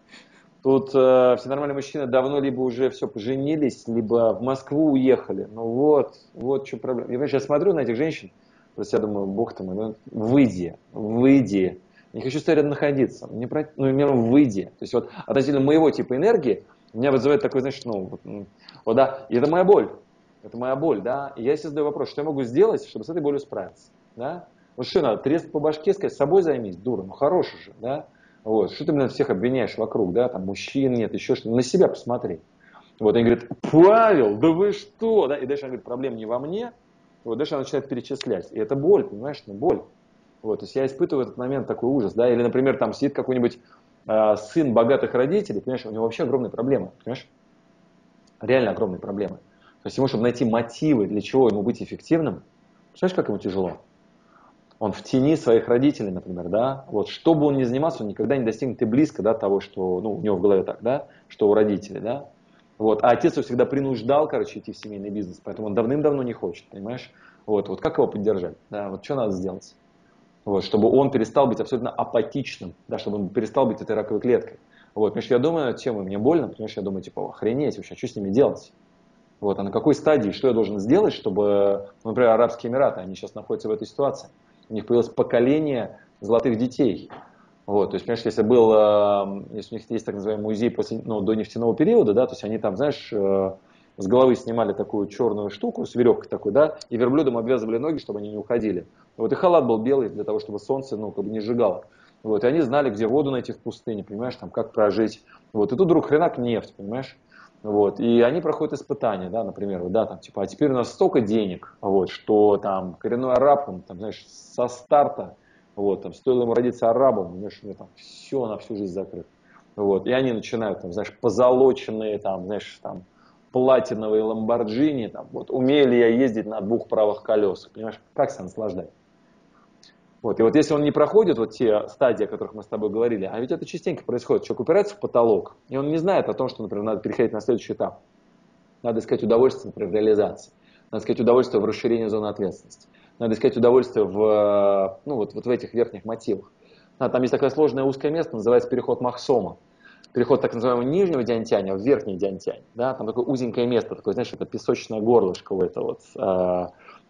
Тут все нормальные мужчины давно либо уже все поженились, либо в Москву уехали. Ну вот, вот что проблема. Я сейчас смотрю на этих женщин, просто я думаю: бог ты мой, ну, выйди, выйди. Не хочу с тобой рядом находиться. Мне про... Ну, миром выйди. То есть вот относительно моего типа энергии меня вызывает такой, знаешь, ну, вот, да, и это моя боль. Это моя боль, да. И я себе задаю вопрос, что я могу сделать, чтобы с этой болью справиться, да? Вот что надо, треснуть по башке, сказать: с собой займись, дура, ну хорош уже, да. Вот, что ты, блин, всех обвиняешь вокруг, да, там, мужчин нет, еще что-то, на себя посмотри. Вот, они говорят: Павел, да вы что, да, и дальше она говорит: проблема не во мне, вот, дальше она начинает перечислять, и это боль, понимаешь, ну, боль. Вот, то есть я испытываю в этот момент такой ужас, да, или, например, там сидит какой-нибудь сын богатых родителей, понимаешь, у него вообще огромные проблемы, понимаешь, реально огромные проблемы. То есть ему, чтобы найти мотивы, для чего ему быть эффективным, понимаешь, как ему тяжело. Он в тени своих родителей, например, да, вот, что бы он ни занимался, он никогда не достигнет и близко, да, того, что, ну, у него в голове так, да, что у родителей, да. Вот, а отец его всегда принуждал, короче, идти в семейный бизнес, поэтому он давным-давно не хочет, понимаешь. Вот, вот как его поддержать, да, вот что надо сделать. Вот, чтобы он перестал быть абсолютно апатичным, да, чтобы он перестал быть этой раковой клеткой. Вот, потому что я думаю на эту тему, мне больно, потому что я думаю, типа, охренеть вообще, что с ними делать? Вот, а на какой стадии, что я должен сделать, чтобы, например, Арабские Эмираты, они сейчас находятся в этой ситуации. У них появилось поколение золотых детей. Вот, то есть, понимаешь, если был, если у них есть так называемый музей после, ну, до нефтяного периода, да, то есть они там, знаешь, с головы снимали такую черную штуку с веревкой такой, да, и верблюдом обвязывали ноги, чтобы они не уходили. Вот, и халат был белый для того, чтобы солнце, ну, как бы не сжигало. Вот, и они знали, где воду найти в пустыне, понимаешь, там, как прожить. Вот, и тут вдруг хренак нефть, понимаешь. Вот, и они проходят испытания, да, например, вот, да, там, типа, а теперь у нас столько денег, вот, что там коренной араб, он, там, знаешь, со старта, вот, там, стоило ему родиться арабом, понимаешь, у него там все на всю жизнь закрыто. Вот, и они начинают, там, знаешь, позолоченные, там, знаешь, там, платиновые ламборджини, там, вот, умею ли я ездить на двух правых колесах, понимаешь, как себя наслаждать. Вот, и вот если он не проходит вот те стадии, о которых мы с тобой говорили, а ведь это частенько происходит, человек упирается в потолок, и он не знает о том, что, например, надо переходить на следующий этап, надо искать удовольствие, например, в реализации, надо искать удовольствие в расширении зоны ответственности, надо искать удовольствие в, ну, вот, вот в этих верхних мотивах. А, там есть такое сложное узкое место, называется переход Махсома. Переход так называемого нижнего дянтяня в верхний дянтянь, да, там такое узенькое место, такое, знаешь, это песочное горлышко в, это вот,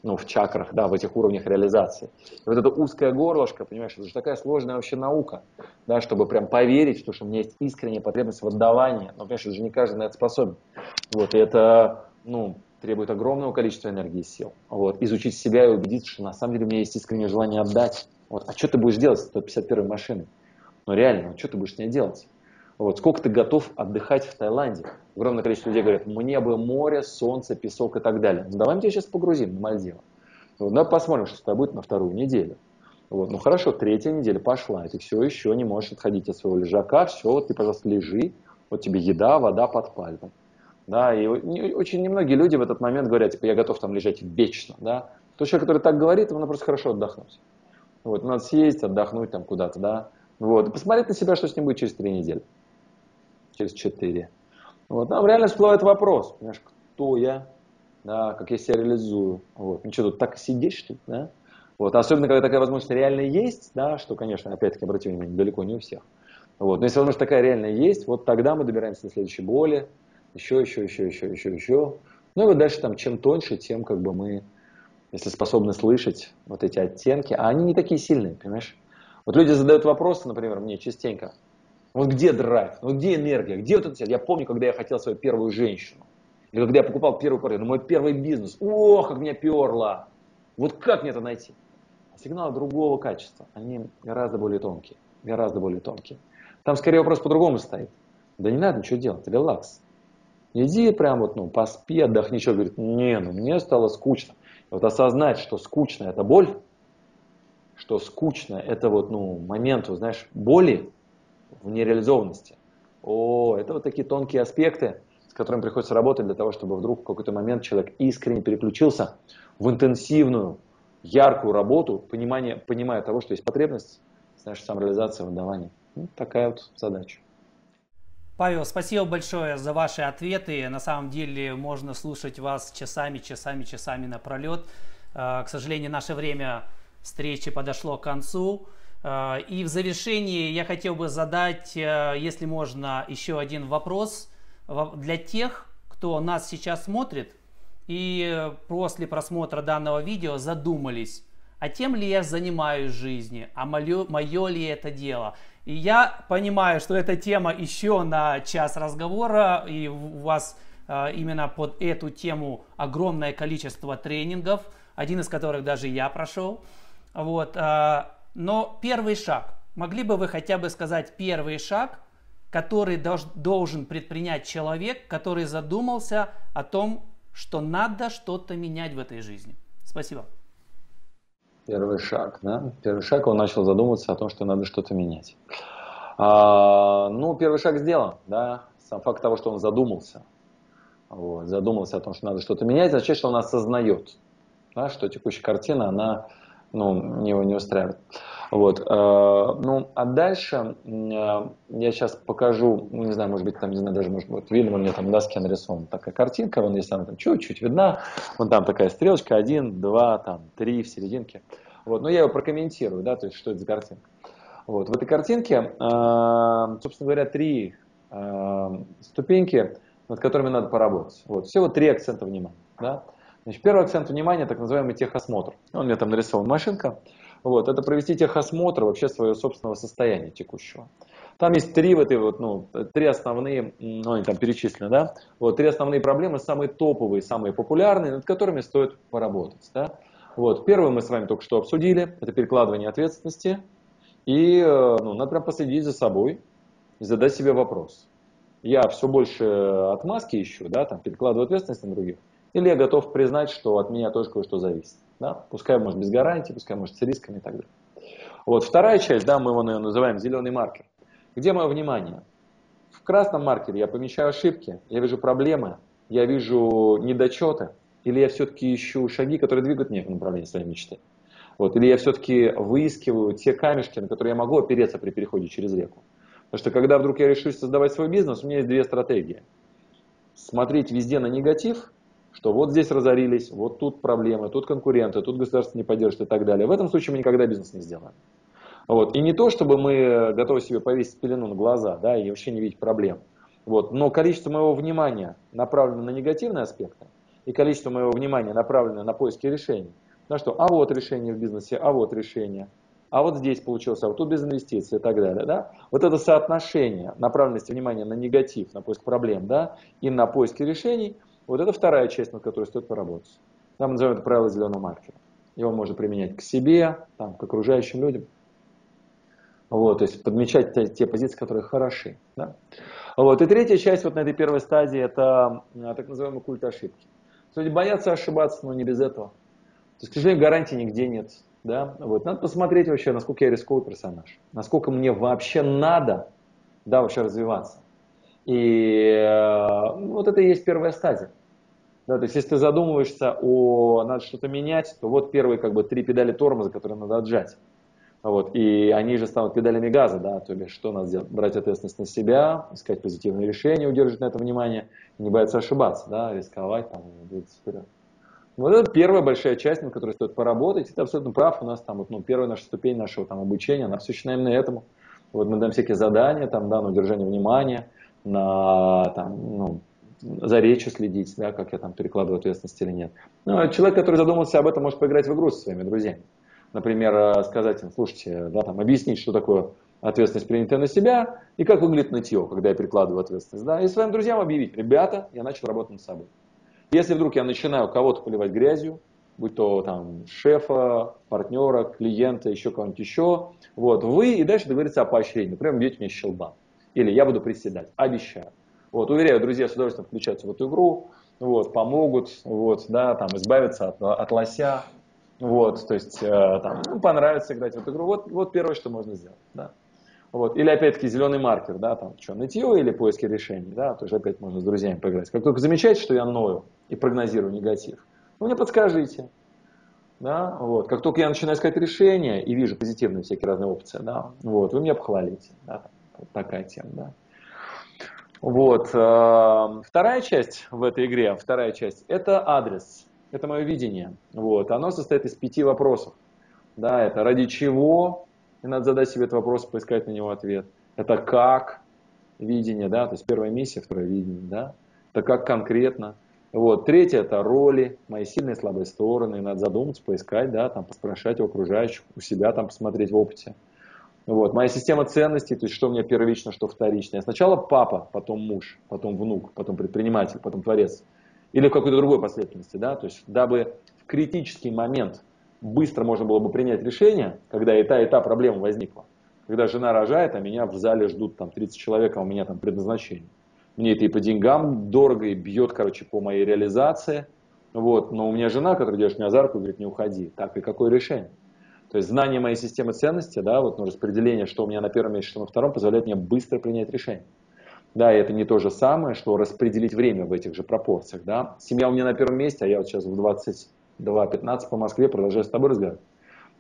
ну, в чакрах, да, в этих уровнях реализации. И вот это узкое горлышко, понимаешь, это же такая сложная вообще наука, да, чтобы прям поверить, что, у меня есть искренняя потребность в отдавании, но, понимаешь, уже не каждый на это способен. Вот, и это, ну, требует огромного количества энергии и сил. Вот, изучить себя и убедиться, что на самом деле у меня есть искреннее желание отдать. Вот, а что ты будешь делать с 151-й машиной? Ну реально, ну, что ты будешь с ней делать? Вот, сколько ты готов отдыхать в Таиланде? Огромное количество людей говорят: мне бы море, солнце, песок и так далее. Ну, давай мы тебя сейчас погрузим на Мальдивы. Вот, давай посмотрим, что с тобой будет на вторую неделю. Вот, ну хорошо, третья неделя пошла, и ты все еще не можешь отходить от своего лежака, все, вот ты, пожалуйста, лежи, вот тебе еда, вода под пальцем. Да, и очень немногие люди в этот момент говорят, типа, я готов там лежать вечно. Да? Тот человек, который так говорит, ему надо просто хорошо отдохнуть. Вот, надо съесть, отдохнуть там куда-то, да. Вот, и посмотреть на себя, что с ним будет через 3 недели. Через 4. Вот. Там реально всплывает вопрос, понимаешь, кто я, да, как я себя реализую. Вот. Ну что, тут так и сидеть, что ли? Да? Вот. Особенно, когда такая возможность реально есть, да, что, конечно, опять-таки, обратите внимание, далеко не у всех. Вот. Но если возможность такая реально есть, вот тогда мы добираемся до следующей боли, еще. Ну и вот дальше там, чем тоньше, тем как бы мы, если способны слышать вот эти оттенки, а они не такие сильные, понимаешь. Вот люди задают вопросы, например, мне частенько. Вот где драйв, вот где энергия, где вот это все? Я помню, когда я хотел свою первую женщину, или когда я покупал первую квартиру, мой первый бизнес, ох, как меня перло, вот как мне это найти? Сигналы другого качества, они гораздо более тонкие, Там скорее вопрос по-другому стоит. Да не надо ничего делать, релакс. Иди прям вот, ну, поспи, отдохни, человек говорит, не, ну мне стало скучно. Вот осознать, что скучно – это боль, что скучно – это вот, ну, момент, вот, знаешь, боли в нереализованности. О, это вот такие тонкие аспекты, с которыми приходится работать для того, чтобы вдруг в какой-то момент человек искренне переключился в интенсивную, яркую работу, понимая того, что есть потребность, знаешь, самореализации, выдавания. Ну, такая вот задача. Павел, спасибо большое за ваши ответы. На самом деле можно слушать вас часами напролет. К сожалению, наше время встречи подошло к концу. И в завершении я хотел бы задать, если можно, еще один вопрос для тех, кто нас сейчас смотрит и после просмотра данного видео задумались, а тем ли я занимаюсь в жизни, а мое ли это дело. И я понимаю, что эта тема еще на час разговора, и у вас именно под эту тему огромное количество тренингов, один из которых даже я прошел. Вот. Но первый шаг. Могли бы вы хотя бы сказать первый шаг, который должен предпринять человек, который задумался о том, что надо что-то менять в этой жизни? Спасибо. Первый шаг, да? Первый шаг, он начал задумываться о том, что надо что-то менять. Ну, первый шаг сделан, да? Сам факт того, что он задумался. Вот, задумался о том, что надо что-то менять, означает, что он осознает, да, что текущая картина, она, ну, его не устраивает. Вот. Ну, а дальше я сейчас покажу, не знаю, может быть, там, не знаю, даже, может быть, видно, у меня там на доске нарисована такая картинка, вон есть она там чуть-чуть видна, вон там такая стрелочка, 1, 2, 3 в серединке. Вот. Но я ее прокомментирую, да, то есть, что это за картинка. Вот. В этой картинке, собственно говоря, 3 ступеньки, над которыми надо поработать. Вот. Всего 3 акцента внимания, да? Значит, первый акцент внимания, так называемый техосмотр. У меня там нарисована машинка. Вот, это провести техосмотр вообще своего собственного состояния текущего. Там есть 3 вот эти вот, ну, 3 основные, ну, они там перечислены, да? Вот, 3 основные проблемы, самые топовые, самые популярные, над которыми стоит поработать, да? Вот, первую мы с вами только что обсудили, это перекладывание ответственности. И, ну, надо прям последить за собой и задать себе вопрос. Я все больше отмазки ищу, да, там, перекладываю ответственность на других. Или я готов признать, что от меня тоже кое-что зависит. Да? Пускай, может, без гарантий, пускай, может, с рисками и так далее. Вот вторая часть, да, мы его называем зеленый маркер. Где мое внимание? В красном маркере я помечаю ошибки, я вижу проблемы, я вижу недочеты, или я все-таки ищу шаги, которые двигают меня в направлении своей мечты. Вот, или я все-таки выискиваю те камешки, на которые я могу опереться при переходе через реку. Потому что когда вдруг я решусь создавать свой бизнес, у меня есть 2 стратегии. Смотреть везде на негатив, что вот здесь разорились, вот тут проблемы, тут конкуренты, тут государство не поддержит и так далее. В этом случае мы никогда бизнес не сделаем. Вот. И не то, чтобы мы готовы себе повесить пелену на глаза, да, и вообще не видеть проблем. Вот. Но количество моего внимания направлено на негативные аспекты, и количество моего внимания направлено на поиски решений. На что? А вот решение в бизнесе, а вот решение, а вот здесь получилось, а вот тут без инвестиций и так далее. Да? Вот это соотношение направленности внимания на негатив, на поиск проблем, да, и на поиски решений. Вот это вторая часть, над которой стоит поработать. Там мы называем это правило зеленого маркера. Его можно применять к себе, там, к окружающим людям. Вот, то есть подмечать те позиции, которые хороши. Да? Вот, и третья часть вот на этой первой стадии – это так называемый культ ошибки. Люди боятся ошибаться, но не без этого. То есть, к сожалению, гарантий нигде нет. Да? Вот, надо посмотреть вообще, насколько я рисковый персонаж, насколько мне вообще надо, да, вообще развиваться. И вот это и есть первая стадия. Да, то есть, если ты задумываешься о надо что-то менять, то вот первые как бы 3 педали тормоза, которые надо отжать. Вот, и они же станут педалями газа, да, то есть что надо делать? Брать ответственность на себя, искать позитивные решения, удерживать на это внимание, не бояться ошибаться, да, рисковать, там, двигаться вперед. Вот это первая большая часть, на которой стоит поработать. И ты абсолютно прав, у нас там вот, ну, первая наша ступень нашего там обучения, она все начинается на этом. Вот мы даем всякие задания, там, да, на удержание внимания, на, там, ну, за речью следить, да, как я там перекладываю ответственность или нет. Ну, человек, который задумался об этом, может поиграть в игру со своими друзьями. Например, сказать им, слушайте, да, там, объяснить, что такое ответственность, принятая на себя, и как выглядит нытье, когда я перекладываю ответственность. Да? И своим друзьям объявить, ребята, я начал работать над собой. Если вдруг я начинаю кого-то поливать грязью, будь то там шефа, партнера, клиента, еще кого-нибудь еще, вот, вы и дальше договориться о поощрении. Например, бьете мне щелбан. Или я буду приседать, обещаю. Вот, уверяю, друзья с удовольствием включаются в эту игру, вот, помогут, вот, да, там, избавиться от лося. Вот, то есть, там, ну, понравится играть в эту игру, вот, вот первое, что можно сделать, да. Вот. Или опять-таки зеленый маркер, да, там, что, нытье или поиски решений, да, то есть опять можно с друзьями поиграть. Как только замечаете, что я ною и прогнозирую негатив, вы мне подскажите, да, вот. Как только я начинаю искать решения и вижу позитивные всякие разные опции, да, вот, вы меня похвалите, да, вот такая тема, да. Вот, вторая часть в этой игре, вторая часть, это адрес. Это мое видение. Вот. Оно состоит из 5 вопросов. Да, это ради чего, и надо задать себе этот вопрос, поискать на него ответ. Это как видение, да, то есть первая миссия, второе видение, да. Это как конкретно. Вот. Третье это роли, мои сильные и слабые стороны. И надо задуматься, поискать, да, там, поспрашивать у окружающих, у себя там посмотреть в опыте. Вот. Моя система ценностей, то есть что у меня первично, что вторично. Я сначала папа, потом муж, потом внук, потом предприниматель, потом творец. Или в какой-то другой последовательности, да, то есть дабы в критический момент быстро можно было бы принять решение, когда и та проблема возникла. Когда жена рожает, а меня в зале ждут там 30 человек, а у меня там предназначение. Мне это и по деньгам дорого, и бьет, короче, по моей реализации. Вот, но у меня жена, которая держит меня за руку, говорит, не уходи. Так, и какое решение? То есть знание моей системы ценностей, да, вот, ну, распределение, что у меня на первом месте, что на втором, позволяет мне быстро принять решение. Да, и это не то же самое, что распределить время в этих же пропорциях, да. Семья у меня на первом месте, а я вот сейчас в 22:15 по Москве продолжаю с тобой разговаривать.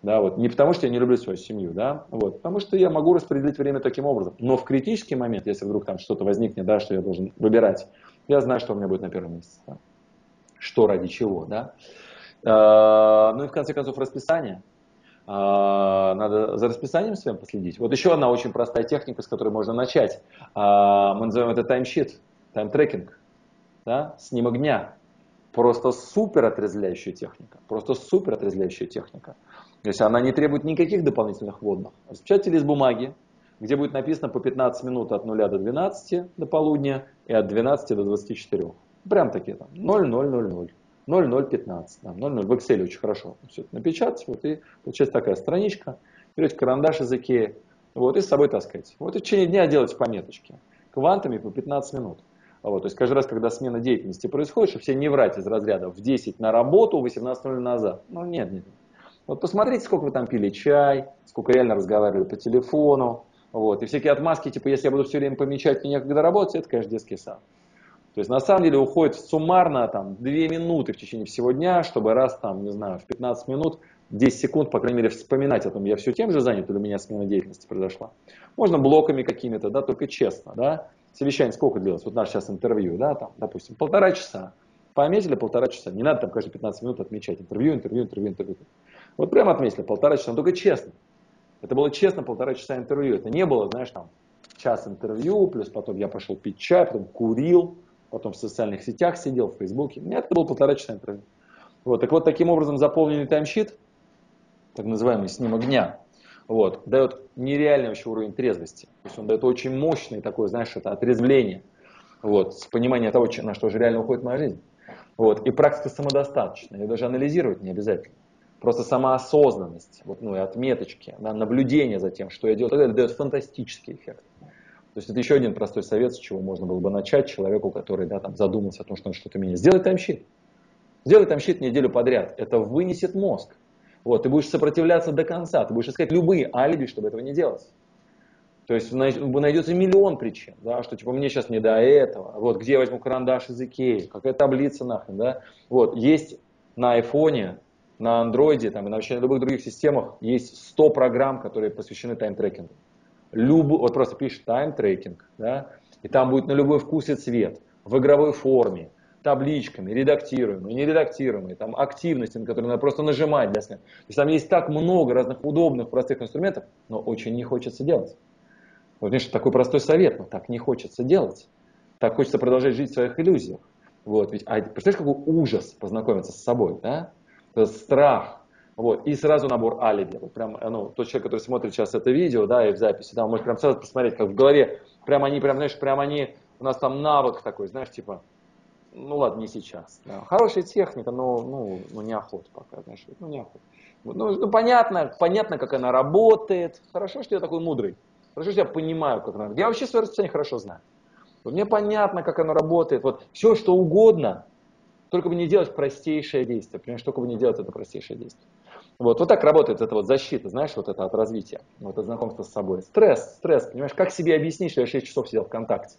Да, вот. Не потому, что я не люблю свою семью, да, вот. Потому что я могу распределить время таким образом. Но в критический момент, если вдруг там что-то возникнет, да, что я должен выбирать, я знаю, что у меня будет на первом месте. Да? Что ради чего, да. Ну и в конце концов расписание. Надо за расписанием своим последить. Вот еще одна очень простая техника, с которой можно начать. Мы называем это таймшит, таймтрекинг, да? Снимок дня. Просто супер отрезвляющая техника. Просто супер отрезвляющая техника. То есть она не требует никаких дополнительных вводных. Распечатайте лист бумаги, где будет написано по 15 минут от 0 до 12 до полудня и от 12 до 24. Прям такие там 00:00. 00:15, да, 00 в Excel очень хорошо все это напечатать, вот и получается такая страничка, берете карандаш из Икеи, вот, и с собой таскаете. Вот и в течение дня делайте пометочки, квантами по 15 минут. Вот, то есть каждый раз, когда смена деятельности происходит, чтобы все не врать из разряда в 10 на работу, в 18:00 назад. Ну нет, нет. Вот посмотрите, сколько вы там пили чай, сколько реально разговаривали по телефону, вот, и всякие отмазки, типа, если я буду все время помечать, мне некогда работать, это, конечно, детский сад. То есть на самом деле уходит суммарно там 2 минуты в течение всего дня, чтобы раз там, не знаю, в 15 минут, 10 секунд, по крайней мере, вспоминать о том, я все тем же занят или у меня смена деятельности произошла. Можно блоками какими-то, да, только честно, да. Совещание сколько длилось? Вот наше сейчас интервью, да, там, допустим, 1,5 часа. Пометили 1,5 часа. Не надо там каждые 15 минут отмечать интервью. Вот прямо отметили 1,5 часа, но только честно. Это было честно 1,5 часа интервью. Это не было, знаешь, там, час интервью, плюс потом я пошел пить чай, потом курил. Потом в социальных сетях сидел, в Фейсбуке. У меня это было 1,5 часа интервью. Вот, так вот, таким образом заполненный таймшит, так называемый снимок дня, вот, дает нереальный вообще уровень трезвости. То есть он дает очень мощное такое, знаешь, это отрезвление, вот, с пониманием того, на что же реально уходит моя жизнь. Вот, и практика самодостаточна, ее даже анализировать не обязательно. Просто самоосознанность, вот, ну и отметочки, да, наблюдение за тем, что я делаю, это дает фантастический эффект. То есть это еще один простой совет, с чего можно было бы начать человеку, который, да, там, задумался о том, что он что-то меняет. Сделай таймшит. Сделай таймшит неделю подряд. Это вынесет мозг. Вот, ты будешь сопротивляться до конца. Ты будешь искать любые алиби, чтобы этого не делать. То есть найдется миллион причин, да, что типа мне сейчас не до этого. Вот где я возьму карандаш из Икеи, какая таблица нахрен, да. Вот, есть на айфоне, на андроиде, там, и вообще на любых других системах есть 100 программ, которые посвящены таймтрекингу. Вот просто пишешь таймтрекинг, да, и там будет на любой вкус и цвет, в игровой форме, табличками, редактируемые, нередактируемые, там активности, на которые надо просто нажимать для сна. То есть там есть так много разных удобных, простых инструментов, но очень не хочется делать. Вот, конечно, такой простой совет, но так не хочется делать. Так хочется продолжать жить в своих иллюзиях. Вот, ведь, представляешь, какой ужас познакомиться с собой, да? Это страх. Вот, и сразу набор алиби. Вот прям, ну, тот человек, который смотрит сейчас это видео, да, и в записи, да, он может прям сразу посмотреть, как в голове, прям они, у нас там навык такой, знаешь, типа, ну ладно, не сейчас. Да. Хорошая техника, но ну, неохота пока, знаешь, ну неохота. Вот, ну понятно, как она работает. Хорошо, что я такой мудрый. Хорошо, что я понимаю, как она работает. Я вообще свое расписание хорошо знаю. Мне понятно, как оно работает. Вот все, что угодно, только бы не делать простейшее действие. Потому что только бы не делать это простейшее действие. Вот так работает эта вот защита, знаешь, вот это от развития, вот от знакомства с собой. Стресс, понимаешь, как себе объяснить, что я 6 часов сидел ВКонтакте?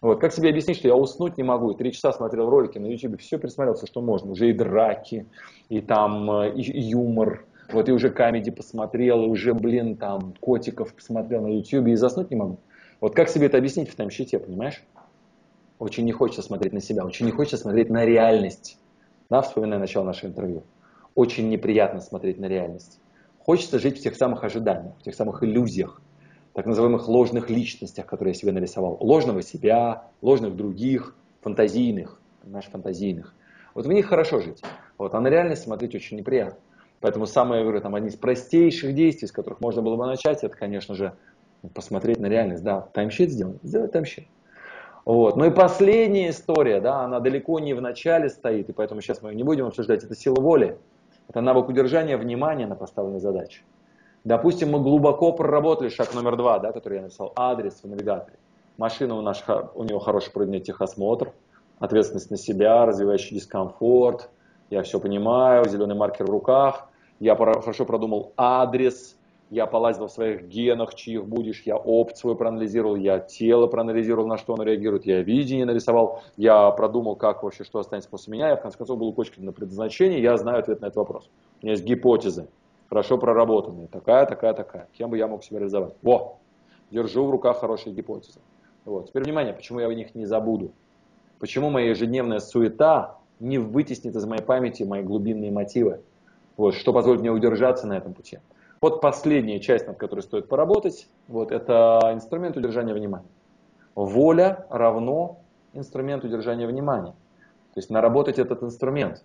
Вот, как себе объяснить, что я уснуть не могу, и 3 часа смотрел ролики на YouTube, все пересмотрел, все, что можно, уже и драки, и там и юмор, вот, и уже комедии посмотрел, и уже, блин, там, котиков посмотрел на YouTube, и заснуть не могу. Вот как себе это объяснить в таймшите, понимаешь? Очень не хочется смотреть на себя, очень не хочется смотреть на реальность, да, вспоминая начало нашего интервью. Очень неприятно смотреть на реальность. Хочется жить в тех самых ожиданиях, в тех самых иллюзиях, так называемых ложных личностях, которые я себе нарисовал. Ложного себя, ложных других, фантазийных, наших фантазийных. Вот в них хорошо жить, вот, а на реальность смотреть очень неприятно. Поэтому самое, говорю, там, одни из простейших действий, с которых можно было бы начать, это, конечно же, посмотреть на реальность. Да, таймшит сделать, сделать таймшит. Вот. Ну и последняя история, да, она далеко не в начале стоит, и поэтому сейчас мы ее не будем обсуждать, это сила воли. Это навык удержания внимания на поставленной задаче. Допустим, мы глубоко проработали шаг номер 2, да, который я написал, адрес в навигаторе. Машина у нее хороший пройденный техосмотр, ответственность на себя, развивающий дискомфорт, я все понимаю, зеленый маркер в руках, я хорошо продумал адрес, я полазил в своих генах, чьих будешь, я опыт свой проанализировал, я тело проанализировал, на что оно реагирует, я видение нарисовал, я продумал, как вообще, что останется после меня, я, в конце концов, был у Кочкина на предназначении, я знаю ответ на этот вопрос. У меня есть гипотезы, хорошо проработанные, такая, кем бы я мог себя реализовать. Во! Держу в руках хорошие гипотезы. Вот. Теперь внимание, почему я в них не забуду? Почему моя ежедневная суета не вытеснит из моей памяти мои глубинные мотивы? Вот. Что позволит мне удержаться на этом пути? Вот последняя часть, над которой стоит поработать, вот, это инструмент удержания внимания. Воля равно инструменту удержания внимания. То есть наработать этот инструмент.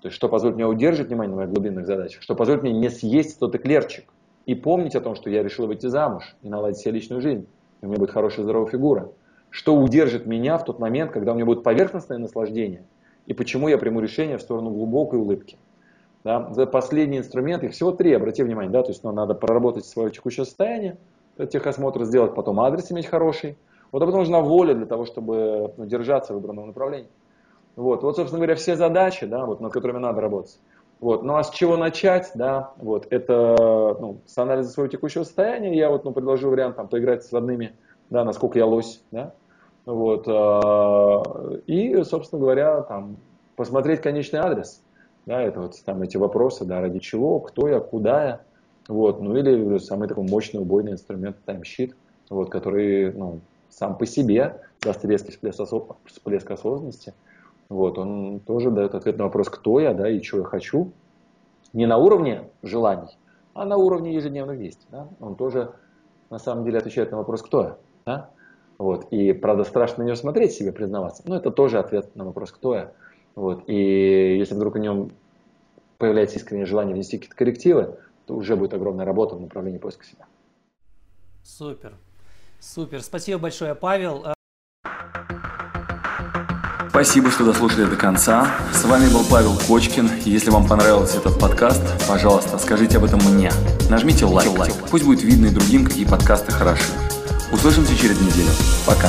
То есть что позволит мне удерживать внимание на моих глубинных задачах, что позволит мне не съесть тот эклерчик и помнить о том, что я решил выйти замуж и наладить себе личную жизнь, и у меня будет хорошая здоровая фигура. Что удержит меня в тот момент, когда у меня будет поверхностное наслаждение, и почему я приму решение в сторону глубокой улыбки. Да, за последний инструмент, их всего 3, обрати внимание, да, то есть надо проработать свое текущее состояние, техосмотр сделать, потом адрес иметь хороший, вот, а потом нужна воля для того, чтобы держаться в выбранном направлении. Вот, собственно говоря, все задачи, да, вот, над которыми надо работать. Вот, ну а с чего начать, да, вот, это с анализа своего текущего состояния, я вот, предложу вариант там, поиграть с родными, да, насколько я лось, да, вот, и, собственно говоря, там, посмотреть конечный адрес. Да, это вот там эти вопросы, да, ради чего, кто я, куда я, вот, ну или самый такой мощный убойный инструмент таймшит, вот, который, сам по себе даст резкий всплеск осознанности, вот, он тоже дает ответ на вопрос, кто я, да, и чего я хочу, не на уровне желаний, а на уровне ежедневных действий, да, он тоже, на самом деле, отвечает на вопрос, кто я, да, вот, и, правда, страшно на него смотреть, себе признаваться, но это тоже ответ на вопрос, кто я. Вот. И если вдруг у него появляется искреннее желание внести какие-то коррективы, то уже будет огромная работа в направлении поиска себя. Супер. Спасибо большое, Павел. Спасибо, что дослушали до конца. С вами был Павел Кочкин. Если вам понравился этот подкаст, пожалуйста, скажите об этом мне. Нажмите лайк. Пусть будет видно и другим, какие подкасты хороши. Услышимся через неделю. Пока.